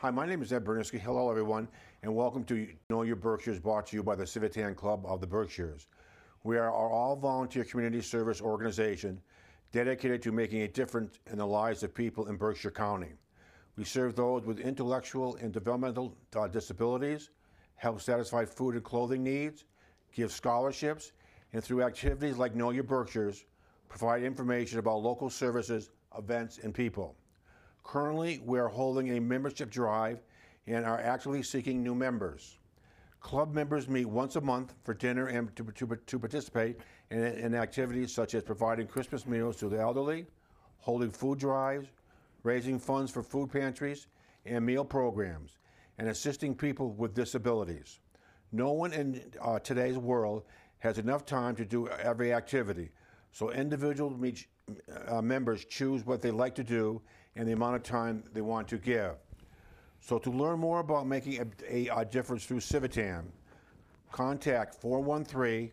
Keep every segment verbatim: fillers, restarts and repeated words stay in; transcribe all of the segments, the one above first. Hi, my name is Ed Berniske. Hello, everyone, and welcome to Know Your Berkshires, brought to you by the Civitan Club of the Berkshires. We are our all-volunteer community service organization dedicated to making a difference in the lives of people in Berkshire County. We serve those with intellectual and developmental uh, disabilities, help satisfy food and clothing needs, give scholarships, and through activities like Know Your Berkshires, provide information about local services, events, and people. Currently, we are holding a membership drive and are actively seeking new members. Club members meet once a month for dinner and to, to, to participate in, in activities such as providing Christmas meals to the elderly, holding food drives, raising funds for food pantries and meal programs, and assisting people with disabilities. No one in uh, today's world has enough time to do every activity, so individual meet, uh, members choose what they like to do and the amount of time they want to give. So to learn more about making a, a, a difference through Civitan, contact four one three,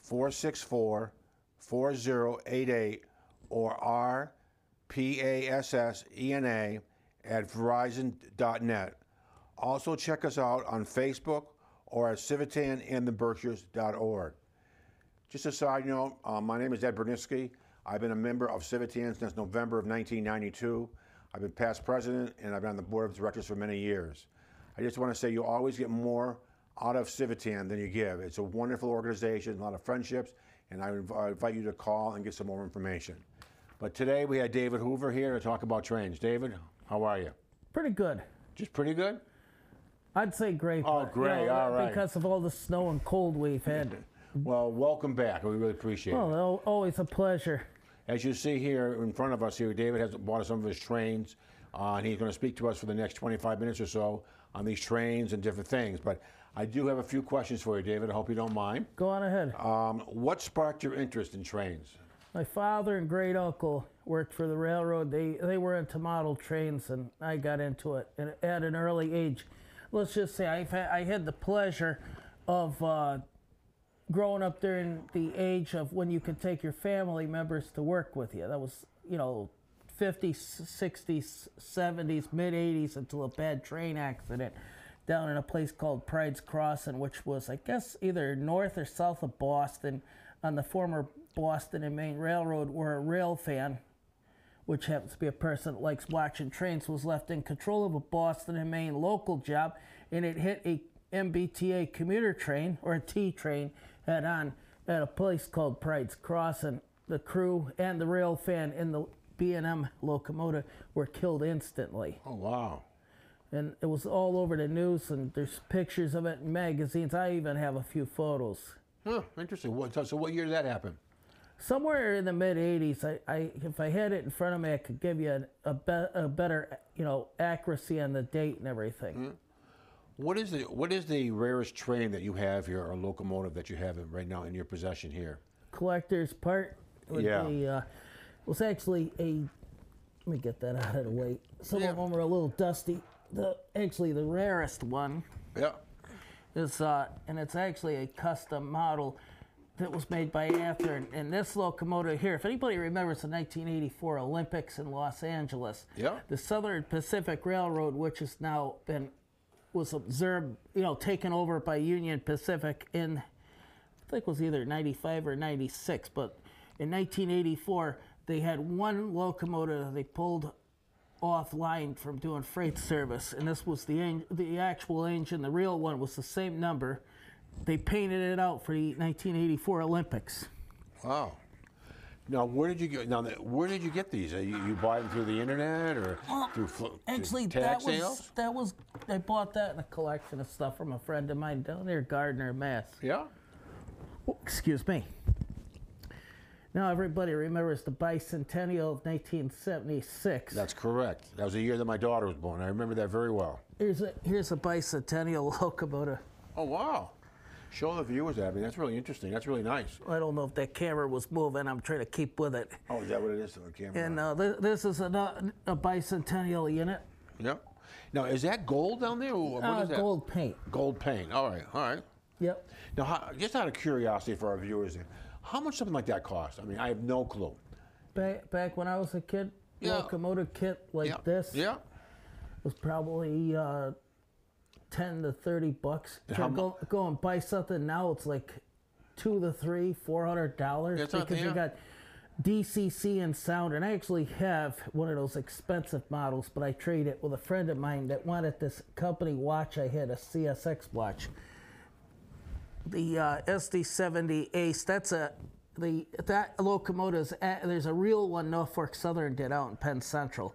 four six four, four zero eight eight or rpassena at verizon dot net. Also check us out on Facebook or at civitan and the berkshires dot org. Just a side note, uh, my name is Ed Berniske. I've been a member of Civitan since November of nineteen ninety-two. I've been past president, and I've been on the board of directors for many years. I just want to say you always get more out of Civitan than you give. It's a wonderful organization, a lot of friendships, and I invite you to call and get some more information. But today we had David Hoover here to talk about trains. David, how are you? Pretty good. Just pretty good? I'd say great. Oh, great, you know, all right. Because of all the snow and cold we've had. Well, welcome back. We really appreciate it. Well, always a pleasure. As you see here in front of us here, David has bought us some of his trains, uh, and he's going to speak to us for the next twenty-five minutes or so on these trains and different things. But I do have a few questions for you, David. I hope you don't mind. Go on ahead. Um, what sparked your interest in trains? My father and great uncle worked for the railroad. They, they were into model trains, and I got into it and at an early age. Let's just say I've had, I had the pleasure of uh, growing up during the age of when you could take your family members to work with you. That was, you know, fifties, sixties, seventies, mid-eighties until a bad train accident down in a place called Pride's Crossing, which was, I guess, either north or south of Boston on the former Boston and Maine Railroad, where a rail fan, which happens to be a person that likes watching trains, was left in control of a Boston and Maine local job, and it hit a M B T A commuter train, or a T train, head on at a place called Pride's Crossing. The crew and the rail fan in the B and M locomotive were killed instantly. Oh, wow. And it was all over the news, and there's pictures of it in magazines. I even have a few photos. Huh, interesting. What, so what year did that happen? Somewhere in the mid-eighties. I, I, if I had it in front of me, I could give you a, a, be, a better, you know, accuracy on the date and everything. Mm-hmm. What is the what is the rarest train that you have here, or locomotive that you have right now in your possession here? Collector's part. Would yeah. Be, uh, was actually a. Let me get that out of the way. Some yeah. of them are a little dusty. The actually the rarest one. Yeah. Is uh, and it's actually a custom model that was made by Athearn. And this locomotive here, if anybody remembers the nineteen eighty-four Olympics in Los Angeles, yeah. the Southern Pacific Railroad, which has now been was observed, you know, taken over by Union Pacific in, I think it was either ninety-five or ninety-six, but in nineteen eighty-four, they had one locomotive they pulled offline from doing freight service, and this was the the actual engine. The real one was the same number. They painted it out for the nineteen eighty-four Olympics. Wow. Now, where did you get? Now, where did you get these? You, you buy them through the internet or uh, through flo actually through tax that was sales? That was I bought that in a collection of stuff from a friend of mine down near Gardner, Mass. Yeah. Oh, excuse me. Now everybody remembers the bicentennial of nineteen seventy-six. That's correct. That was the year that my daughter was born. I remember that very well. Here's a here's a bicentennial locomotive. Oh wow. Show the viewers that. I mean, that's really interesting. That's really nice. I don't know if that camera was moving. I'm trying to keep with it. Oh, is that what it is? The camera. And uh, th this is a, a bicentennial unit. Yep. Now, is that gold down there? What uh, is that? Gold paint. Gold paint. All right. All right. Yep. Now, how, just out of curiosity for our viewers, how much something like that costs? I mean, I have no clue. Back, back when I was a kid, yeah. Locomotive kit like yeah. this yeah. was probably... Uh, ten to thirty bucks. Sure, go, go and buy something now. It's like two to three, four hundred dollars because you got D C C and sound. And I actually have one of those expensive models, but I traded it with a friend of mine that wanted this company watch. I had a C S X watch, the uh, S D seventy Ace. That's a the that locomotive's. There's a real one Norfolk Southern did out in Penn Central.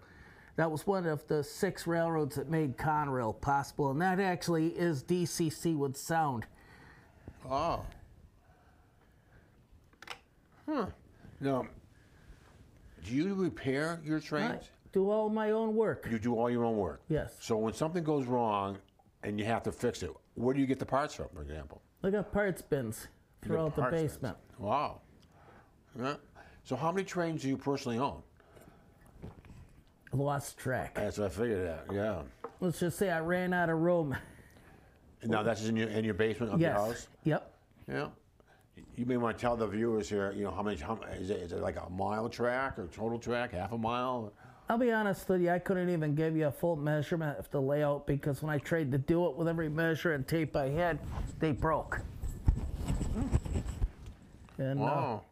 That was one of the six railroads that made Conrail possible, and that actually is D C C with sound. Oh. Huh. Now, do you repair your trains? I do all my own work. You do all your own work? Yes. So when something goes wrong and you have to fix it, where do you get the parts from, for example? I got parts bins throughout the basement. Bins. Wow. Yeah. So how many trains do you personally own? Lost track. That's what I figured out. Yeah. Let's just say I ran out of room. Now that's in your in your basement of yes. your house. Yep. Yeah. You may want to tell the viewers here, you know, how much? How, is it? Is it like a mile track or total track? Half a mile? I'll be honest with you. I couldn't even give you a full measurement of the layout because when I tried to do it with every measure and tape I had, they broke. And, wow. Uh,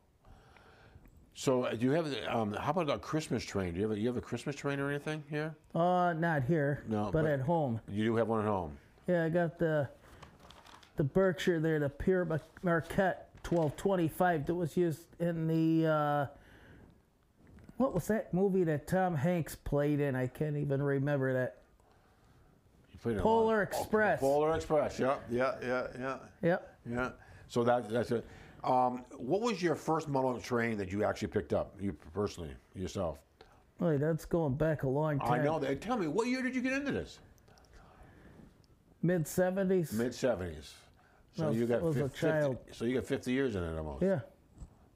So do you have? Um, how about a Christmas train? Do you have? A, you have a Christmas train or anything here? Uh, not here. No, but, but at home. You do have one at home. Yeah, I got the the Berkshire there, the Pierre Marquette twelve twenty-five that was used in the uh, what was that movie that Tom Hanks played in? I can't even remember that. You played in Polar Express. Oh, Polar Express. Yeah, yeah, yeah, yeah. Yep. Yeah. So that that's it. Um, what was your first model of train that you actually picked up, you personally, yourself? Wait, that's going back a long time. I know that. Tell me, what year did you get into this? mid seventies. mid seventies. So no, you got was fifty, a child. fifty, so you got fifty years in it almost. Yeah.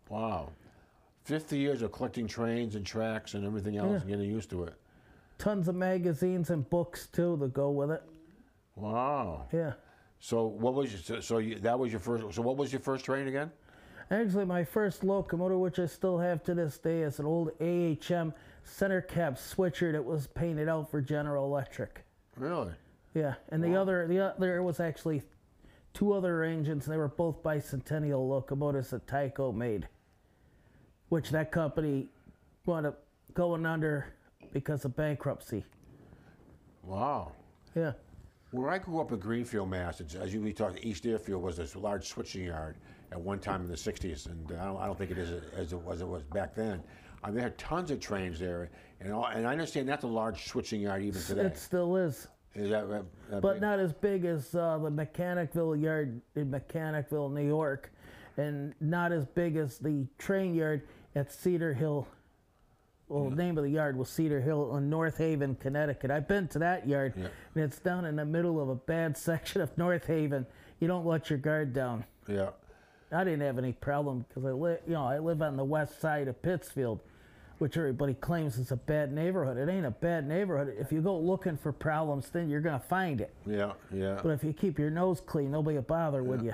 Wow. fifty years of collecting trains and tracks and everything else yeah. and getting used to it. Tons of magazines and books too that go with it. Wow. Yeah. So what was your, so you, that was your first? So what was your first train again? Actually, my first locomotive, which I still have to this day, is an old A H M center cab switcher that was painted out for General Electric. Really? Yeah. And wow. the other, the other was actually two other engines. And they were both bicentennial locomotives that Tyco made, which that company wound up going under because of bankruptcy. Wow. Yeah. Where I grew up in Greenfield, Mass., as you we talked, East Airfield was this large switching yard at one time in the sixties, and I don't, I don't think it is as it was it was back then. I mean, they had tons of trains there, and all, and I understand that's a large switching yard even today. It still is. Is that, that but big? Not as big as uh, the Mechanicville yard in Mechanicville, New York, and not as big as the train yard at Cedar Hill. Well, yeah. The name of the yard was Cedar Hill in North Haven, Connecticut. I've been to that yard, yeah. and it's down in the middle of a bad section of North Haven. You don't let your guard down. Yeah, I didn't have any problem because I live, you know, I live on the west side of Pittsfield, which everybody claims is a bad neighborhood. It ain't a bad neighborhood. If you go looking for problems, then you're gonna find it. Yeah, yeah. But if you keep your nose clean, nobody will bother yeah. with you.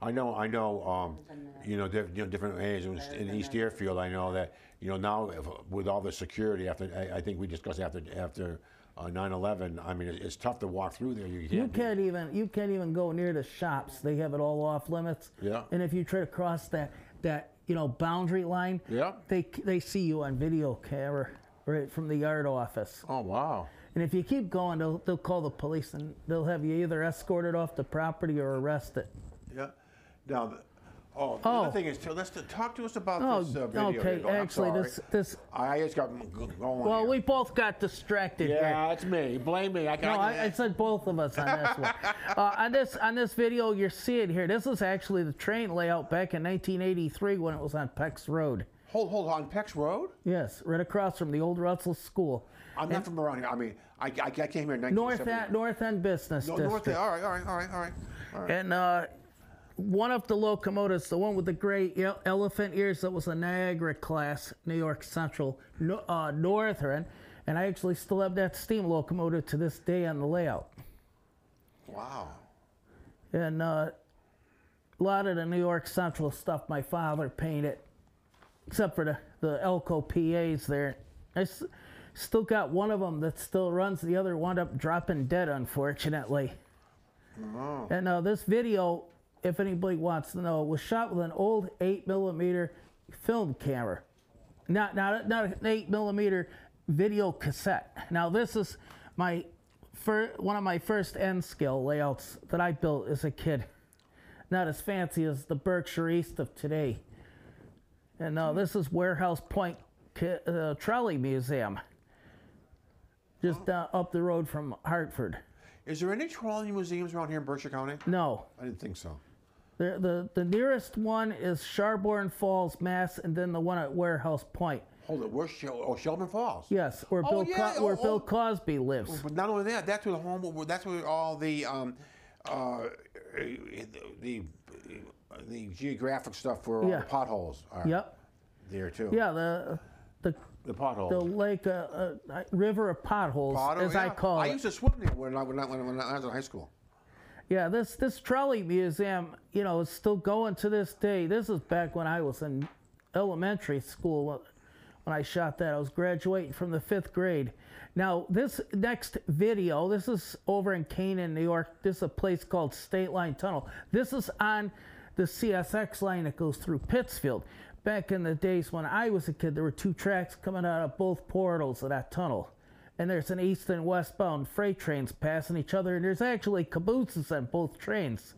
I know, I know, um, you know, diff, you know, different areas in East Airfield. I know that, you know, now if, with all the security after, I, I think we discussed after after uh, nine eleven. I mean, it's, it's tough to walk through there. You can't, you can't even you can't even go near the shops. They have it all off limits. Yeah. And if you try to cross that that you know boundary line, yeah. they they see you on video camera right from the yard office. Oh wow. And if you keep going, they'll they'll call the police and they'll have you either escorted off the property or arrested. Yeah. Now, Oh, the oh. other thing is, to, let's to talk to us about oh, this uh, video. Okay, Eagle. actually, this this I just got going. Well, here. we both got distracted. Yeah, here. it's me. Blame me. I got. No, I, I said both of us on this one. Uh, on this on this video, you're seeing here. This is actually the train layout back in nineteen eighty-three when it was on Peck's Road. Hold, hold on, Peck's Road? Yes, right across from the old Russell School. I'm and not from around here. I mean, I, I, I came here in nineteen seventy. North End, North End Business no, District. North End, all right, all right, all right, all right. All right. And uh, one of the locomotives, the one with the gray elephant ears, that was a Niagara class, New York Central, no, uh, Northern. And I actually still have that steam locomotive to this day on the layout. Wow. And uh, a lot of the New York Central stuff my father painted. Except for the, the Elko P As there. I s still got one of them that still runs. The other wound up dropping dead, unfortunately. Oh. And uh, this video, if anybody wants to know, was shot with an old eight millimeter film camera. Not, not, not an eight millimeter video cassette. Now, this is my fir one of my first end scale layouts that I built as a kid. Not as fancy as the Berkshire East of today. And now uh, this is Warehouse Point uh, Trolley Museum, just oh. uh, up the road from Hartford. Is there any trolley museums around here in Berkshire County? No. I didn't think so. The, the, the nearest one is Sherborne Falls, Mass., and then the one at Warehouse Point. Hold it, where's Shel oh, Shelburne Falls? Yes, where, oh, Bill, yeah. Co where oh, Bill Cosby lives. But not only that, that's where the home, that's where all the, um, uh, the, the the geographic stuff for yeah. the potholes are yep. there too. Yeah, the the the pothole, the lake, uh, uh, river of potholes, Pothole, as yeah. I call I it. I used to swim there when I, when I, when I was in high school. Yeah, this this trolley museum, you know, is still going to this day. This is back when I was in elementary school when I shot that. I was graduating from the fifth grade. Now this next video, this is over in Canaan, New York. This is a place called State Line Tunnel. This is on the C S X line that goes through Pittsfield. Back in the days when I was a kid, there were two tracks coming out of both portals of that tunnel. And there's an east and westbound freight trains passing each other, and there's actually cabooses on both trains,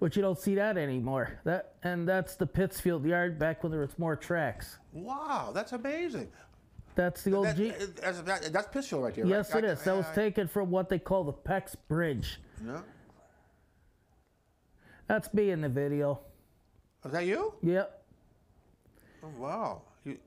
which you don't see that anymore. That and that's the Pittsfield yard back when there was more tracks. Wow, that's amazing. That's the old that, G that's, that, that's Pittsfield right here, yes, right? it I, is. I, that I, was I, taken from what they call the Peck's Bridge. Yeah. That's me in the video. Is that you? Yep. Oh, wow. You...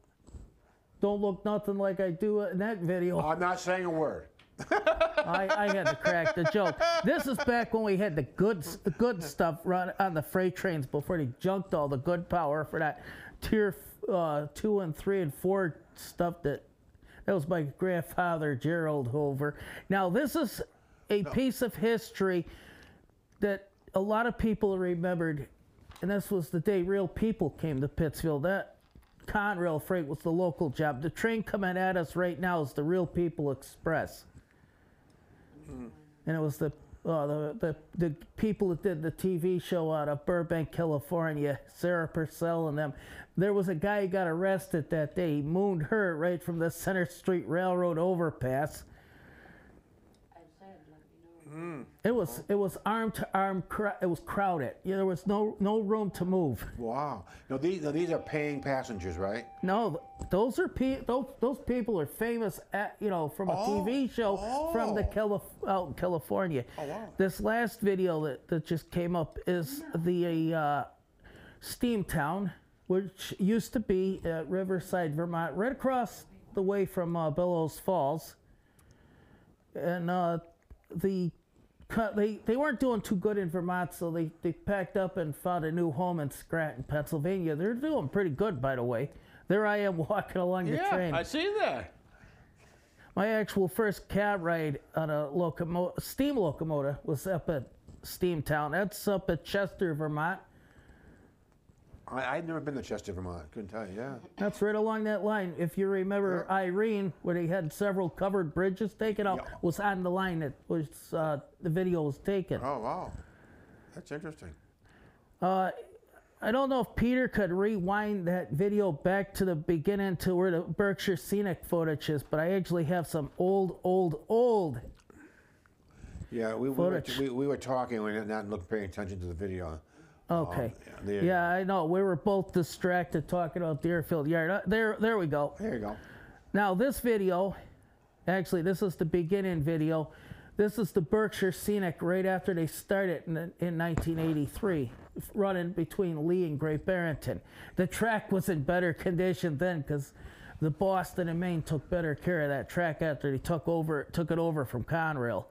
Don't look nothing like I do in that video. I'm not saying a word. I, I had to crack the joke. This is back when we had the good, good stuff run on the freight trains before they junked all the good power for that tier uh, two and three and four stuff. That that was my grandfather, Gerald Hoover. Now, this is a no. piece of history that a lot of people remembered, and this was the day real people came to Pittsfield. That Conrail freight was the local job. The train coming at us right now is the Real People Express. Mm. And it was the, uh, the, the the people that did the T V show out of Burbank, California, Sarah Purcell and them. There was a guy who got arrested that day. He mooned her right from the Center Street Railroad overpass. Mm. It was it was arm to arm. It was crowded. Yeah, there was no no room to move. Wow. Now these now these are paying passengers, right? No, those are pe those those people are famous. At, you know, from a oh. T V show oh. from the Calif out in California. Oh, wow. This last video that that just came up is the uh, Steam Town, which used to be at Riverside, Vermont, right across the way from uh, Bellows Falls, and uh, the They, they weren't doing too good in Vermont, so they, they packed up and found a new home in Scranton, Pennsylvania. They're doing pretty good, by the way. There I am walking along the yeah, train. Yeah, I see that. My actual first cab ride on a locomo steam locomotive was up at Steamtown. That's up at Chester, Vermont. I, I'd never been to Chester, Vermont. Couldn't tell you, yeah. That's right along that line. If you remember yeah. Irene, where they had several covered bridges taken out, yeah. was on the line that was, uh, the video was taken. Oh, wow. That's interesting. Uh, I don't know if Peter could rewind that video back to the beginning to where the Berkshire Scenic footage is, but I actually have some old, old, old Yeah, we, we, were, we, we were talking. We did not look, paying attention to the video. Okay. Oh, yeah, yeah, I know. We were both distracted talking about Deerfield Yard. Uh, there, there we go. There you go. Now this video, actually, this is the beginning video. This is the Berkshire Scenic right after they started in, in nineteen eighty-three, running between Lee and Great Barrington. The track was in better condition then because the Boston and Maine took better care of that track after they took over, took it over from Conrail.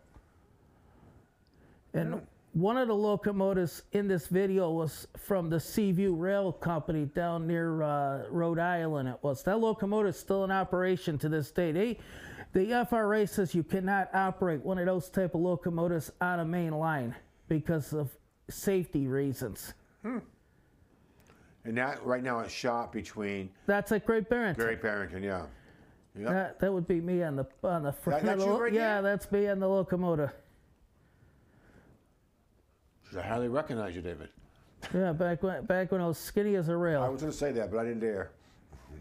And yeah. One of the locomotives in this video was from the Seaview Rail Company down near uh, Rhode Island. It was. That locomotive is still in operation to this day. They, the F R A says you cannot operate one of those type of locomotives on a main line because of safety reasons. Hmm. And that right now it's shot between. That's at Great Barrington. Great Barrington, yeah. Yep. That that would be me on the on the front. That, that's you right yeah, there? That's me on the locomotive. I highly recognize you, David. Yeah, back when back when I was skinny as a rail. I was going to say that, but I didn't dare.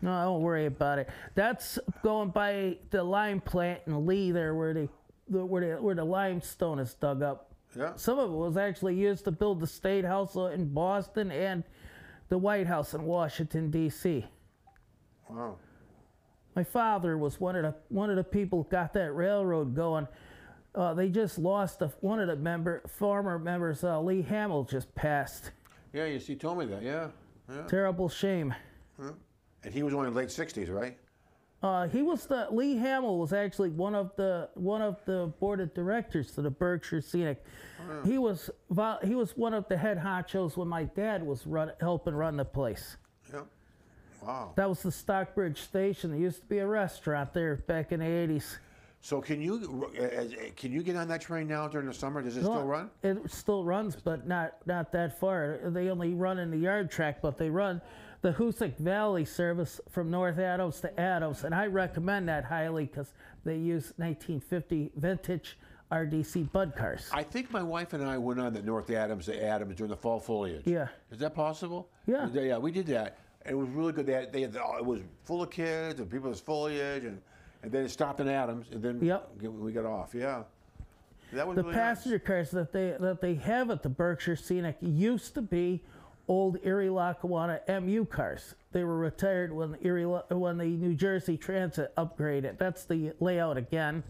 No, I don't worry about it. That's going by the lime plant in Lee there, where they, the where the where the limestone is dug up. Yeah. Some of it was actually used to build the State House in Boston and the White House in Washington D C. Wow. My father was one of the one of the people who got that railroad going. Uh, they just lost a, one of the member, former members, uh, Lee Hamill, just passed. Yeah, you see, told me that, yeah. yeah. Terrible shame. Yeah. And he was only in the late sixties, right? Uh, he was the, Lee Hamill was actually one of the one of the board of directors to the Berkshire Scenic. Oh, yeah. He was he was one of the head honchos when my dad was run, helping run the place. Yeah. Wow. That was the Stockbridge Station. There used to be a restaurant there back in the eighties. So can you can you get on that train now during the summer? Does it no, still run? It still runs, but not not that far. They only run in the yard track, but they run the Hoosick Valley service from North Adams to Adams, and I recommend that highly because they use nineteen fifty vintage R D C bud cars. I think my wife and I went on the North Adams to Adams during the fall foliage. Yeah, is that possible? Yeah, yeah, we did that. It was really good. They had, they had the, it was full of kids and people's foliage and. And then it stopped in Adams, and then yep. we got off. Yeah, that was the really passenger nice. Cars that they that they have at the Berkshire Scenic used to be old Erie Lackawanna M U cars. They were retired when the Erie when the New Jersey Transit upgraded. That's the layout again.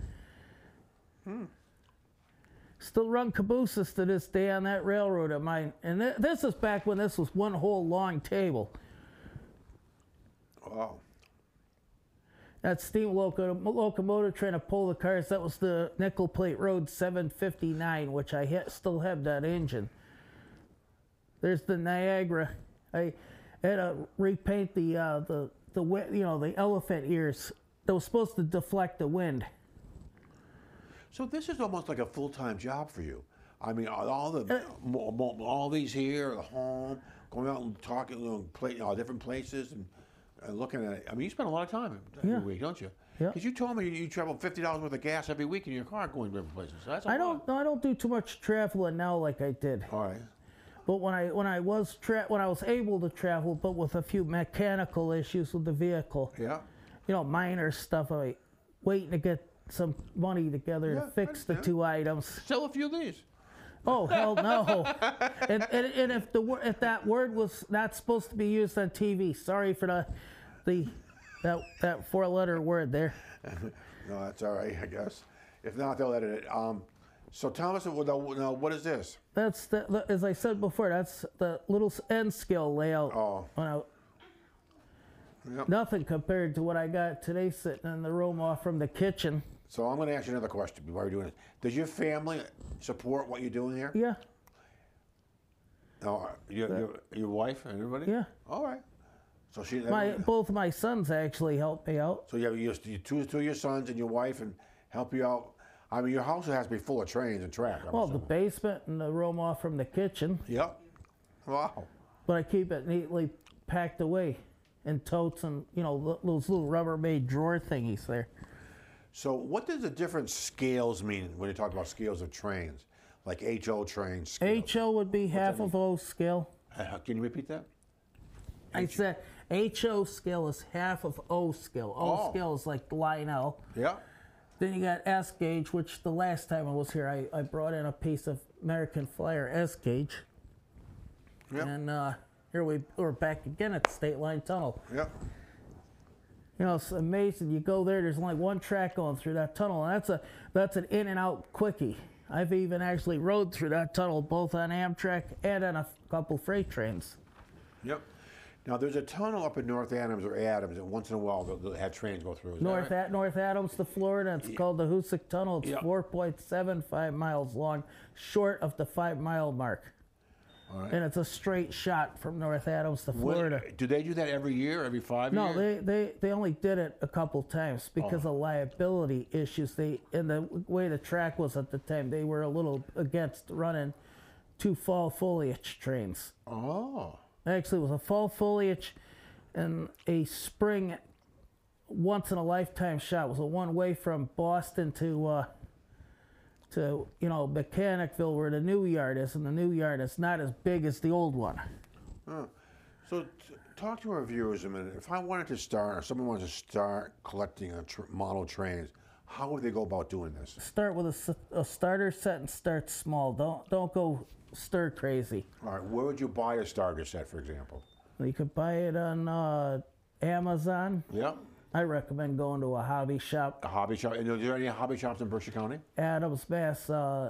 Hmm. Still run cabooses to this day on that railroad of mine. And th this is back when this was one whole long table. Wow. That steam loco locomotive trying to pull the cars, that was the Nickel Plate Road seven fifty-nine, which I ha still have that engine. There's the Niagara. I had to repaint the, uh, the, the you know, the elephant ears that was supposed to deflect the wind. So this is almost like a full-time job for you. I mean, all the uh, all these here, the home, going out and talking, you know, different places and... Uh, looking at it, I mean, you spend a lot of time every yeah. week, don't you? Yeah. Because you told me you, you travel fifty dollars worth of gas every week in your car going to different places. So that's I don't, no, I don't do too much traveling now like I did. All right. But when I when I was tra when I was able to travel, but with a few mechanical issues with the vehicle. Yeah. You know, minor stuff. I mean, waiting to get some money together yeah, to fix the two items. Sell a few of these. Oh hell no! and, and, and if the if that word was not supposed to be used on T V, sorry for the the that that four letter word there. No, that's all right, I guess. If not, they'll edit it. Um, so Thomas, now what is this? That's the as I said before. That's the little end scale layout. Oh. When I, yep. Nothing compared to what I got today sitting in the room off from the kitchen. So I'm going to ask you another question before we're doing this. Does your family support what you're doing here? Yeah. Oh, your, your, your wife and everybody? Yeah. All right. So she. My, both my sons actually help me out. So you have your, your two, two of your sons and your wife and help you out. I mean, your house has to be full of trains and track. I'm well, assuming. The basement and the room off from the kitchen. Yep. Wow. But I keep it neatly packed away in totes and, you know, those little Rubbermaid drawer thingies there. So what does the different scales mean when you talk about scales of trains? Like H O train scales? H O would be half of O scale. Uh, can you repeat that? I said H O scale is half of O scale. O oh. scale is like line L. Yeah. Then you got S gauge, which the last time I was here, I, I brought in a piece of American Flyer S gauge. Yep. And uh, here we we're back again at the State Line Tunnel. Yep. You know, it's amazing. You go there, there's only one track going through that tunnel, and that's a that's an in and out quickie. I've even actually rode through that tunnel both on Amtrak and on a couple freight trains. Yep. Now, there's a tunnel up in North Adams or Adams, and once in a while they'll, they'll have trains go through. Is North right? at North Adams to Florida. It's yeah. called the Hoosick Tunnel. It's yeah. four point seven five miles long, short of the five-mile mark. All right. And it's a straight shot from North Adams to Florida. What, do they do that every year, every five no, years? No, they, they, they only did it a couple times because oh. of liability issues. They and the way the track was at the time, they were a little against running two fall foliage trains. Oh. Actually, it was a fall foliage and a spring once-in-a-lifetime shot. It was a one-way from Boston to... Uh, to, you know, Mechanicville, where the new yard is, and the new yard is not as big as the old one. Oh. So t talk to our viewers a minute. If I wanted to start, or someone wanted to start collecting a tr model trains, how would they go about doing this? Start with a, a starter set and start small. Don't, don't go stir crazy. All right, where would you buy a starter set, for example? You could buy it on uh, Amazon. Yep. I recommend going to a hobby shop. A hobby shop? And are there any hobby shops in Berkshire County? Adams, Mass., uh,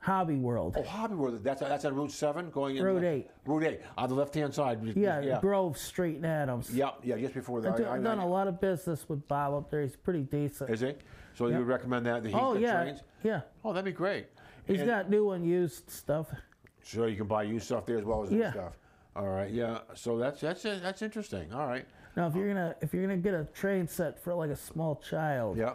Hobby World. Oh, Hobby World. That's a, that's at Route seven going in? Route eight. Route eight. On the left-hand side. Yeah, yeah, Grove Street in Adams. Yeah, yeah, just before that. I've done I, a lot of business with Bob up there. He's pretty decent. Is he? So yep. you would recommend that? that he's oh, yeah. Trains? Yeah. Oh, that'd be great. He's and got new and used stuff. Sure, you can buy used stuff there as well as new yeah. stuff. All right, yeah. So that's that's that's interesting. All right. Now, if you're gonna if you're gonna get a train set for like a small child, yeah.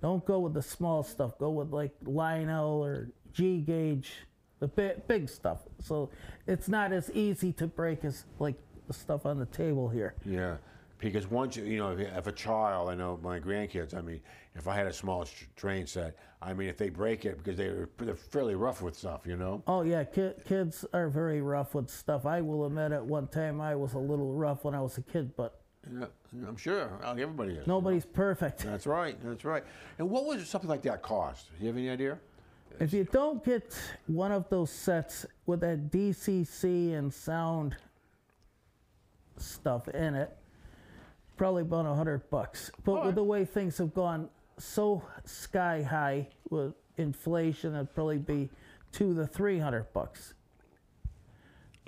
Don't go with the small stuff. Go with like Lionel or G gauge, the big big stuff. So it's not as easy to break as like the stuff on the table here. Yeah, because once you you know if a child, I know my grandkids. I mean, if I had a small train set, I mean, if they break it, because they're they're fairly rough with stuff, you know. Oh yeah, ki kids are very rough with stuff. I will admit, at one time I was a little rough when I was a kid, but yeah, I'm sure everybody is. Nobody's you know? perfect. That's right. That's right. And what was something like that cost? Do you have any idea? If you don't get one of those sets with that D C C and sound stuff in it, probably about a hundred bucks. But All with right. the way things have gone so sky high with inflation, it'd probably be two to three hundred bucks.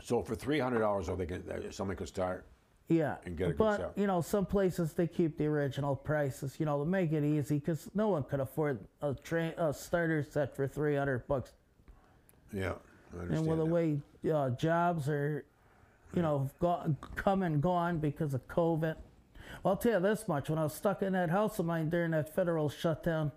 So for three hundred dollars, they can somebody could start. Yeah, and get a good set. But you know, some places they keep the original prices. You know, to make it easy, because no one could afford a train a starter set for three hundred bucks. Yeah, I understand. And with that. the way uh, jobs are, you know, gone, come and gone because of COVID. I'll tell you this much, when I was stuck in that house of mine during that federal shutdown,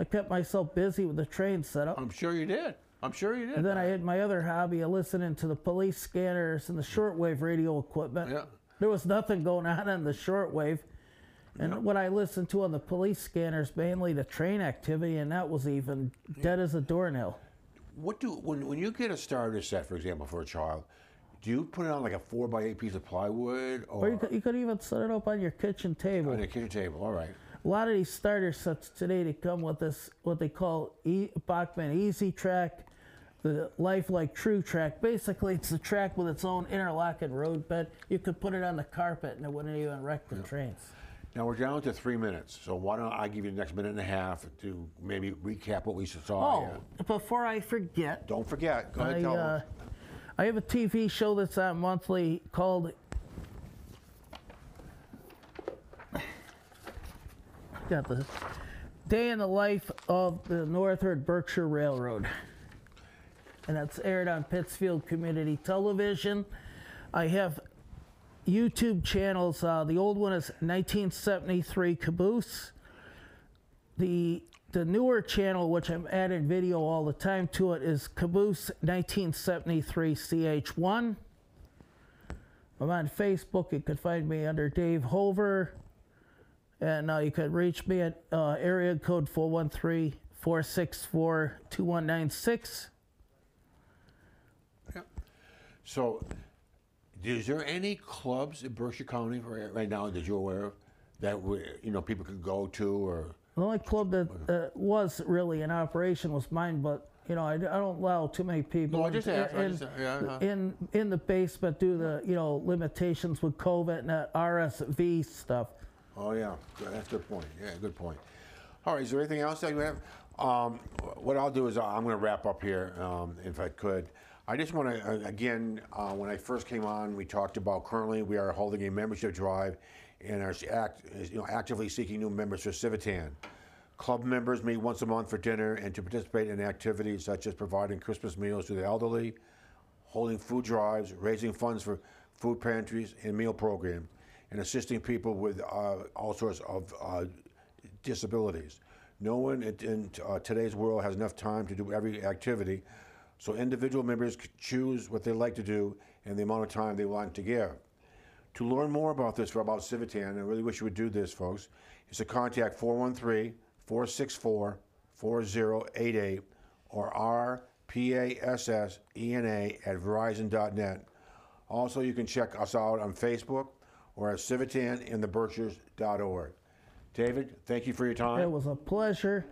I kept myself busy with the train setup. I'm sure you did. I'm sure you did. And then I had my other hobby of listening to the police scanners and the shortwave radio equipment. Yeah. There was nothing going on in the shortwave. And yeah. what I listened to on the police scanners, mainly the train activity, and that was even yeah. dead as a doornail. What do, when, when you get a starter set, for example, for a child, do you put it on like a four by eight piece of plywood, or, or you, could, you could even set it up on your kitchen table? On your kitchen table, all right. A lot of these starter sets today, they come with this what they call e Bachman Easy Track, the Lifelike True Track. Basically, it's the track with its own interlocking road bed. You could put it on the carpet, and it wouldn't even wreck the yeah. trains. Now we're down to three minutes, so why don't I give you the next minute and a half to maybe recap what we saw? Oh, here. Before I forget, don't forget. Go ahead, I, tell uh, them. I have a T V show that's on monthly called got the Day in the Life of the Northern Berkshire Railroad. And that's aired on Pittsfield Community Television. I have YouTube channels. Uh, the old one is nineteen seventy-three Caboose. The The newer channel, which I'm adding video all the time to it, is Caboose nineteen seventy-three C H one. I'm on Facebook. You can find me under Dave Hoover. And uh, you can reach me at uh, area code four one three, four six four, two one nine six. Yep. So is there any clubs in Berkshire County right now that you're aware of that we, you know, people could go to? Or the only club that uh, was really in operation was mine, but You know, I, I don't allow too many people no, in, just asked, in, just, yeah, uh-huh. in in the basement due to, you know, limitations with COVID and that R S V stuff. Oh, yeah. That's a good point. Yeah, good point. All right. Is there anything else that you have? Um, what I'll do is I'm going to wrap up here, um, if I could. I just want to, again, uh, when I first came on, we talked about currently we are holding a membership drive and are act, you know, actively seeking new members for Civitan. Club members meet once a month for dinner and to participate in activities such as providing Christmas meals to the elderly, holding food drives, raising funds for food pantries and meal programs, and assisting people with uh, all sorts of uh, disabilities. No one in uh, today's world has enough time to do every activity, so individual members choose what they like to do and the amount of time they want to give. To learn more about this, about Civitan, and I really wish you would do this, folks, is to contact four one three, four six four, four zero eight eight or r p a s s e n a at verizon dot net. Also, you can check us out on Facebook or at civitan in the berkshires dot org. David, thank you for your time. It was a pleasure.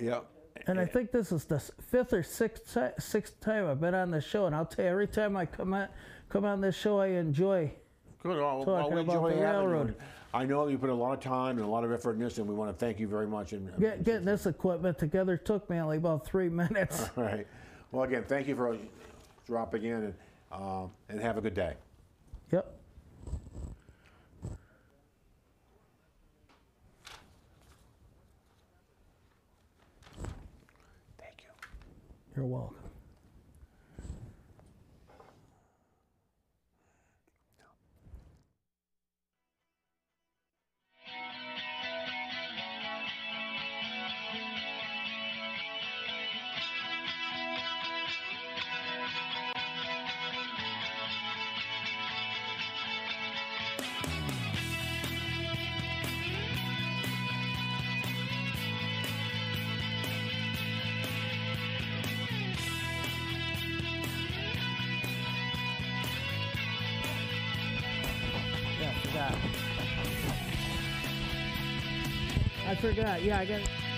Yep. And I think this is the fifth or sixth, sixth time I've been on this show, and I'll tell you, every time I come on, come on this show, I enjoy Good. I'll, talking I'll enjoy about the railroad. I know you put a lot of time and a lot of effort in this, and we want to thank you very much. And Get, getting this equipment together took me only about three minutes. All right. Well, again, thank you for dropping in, and, uh, and have a good day. Yep. Thank you. You're welcome. I forgot. Yeah, I got it.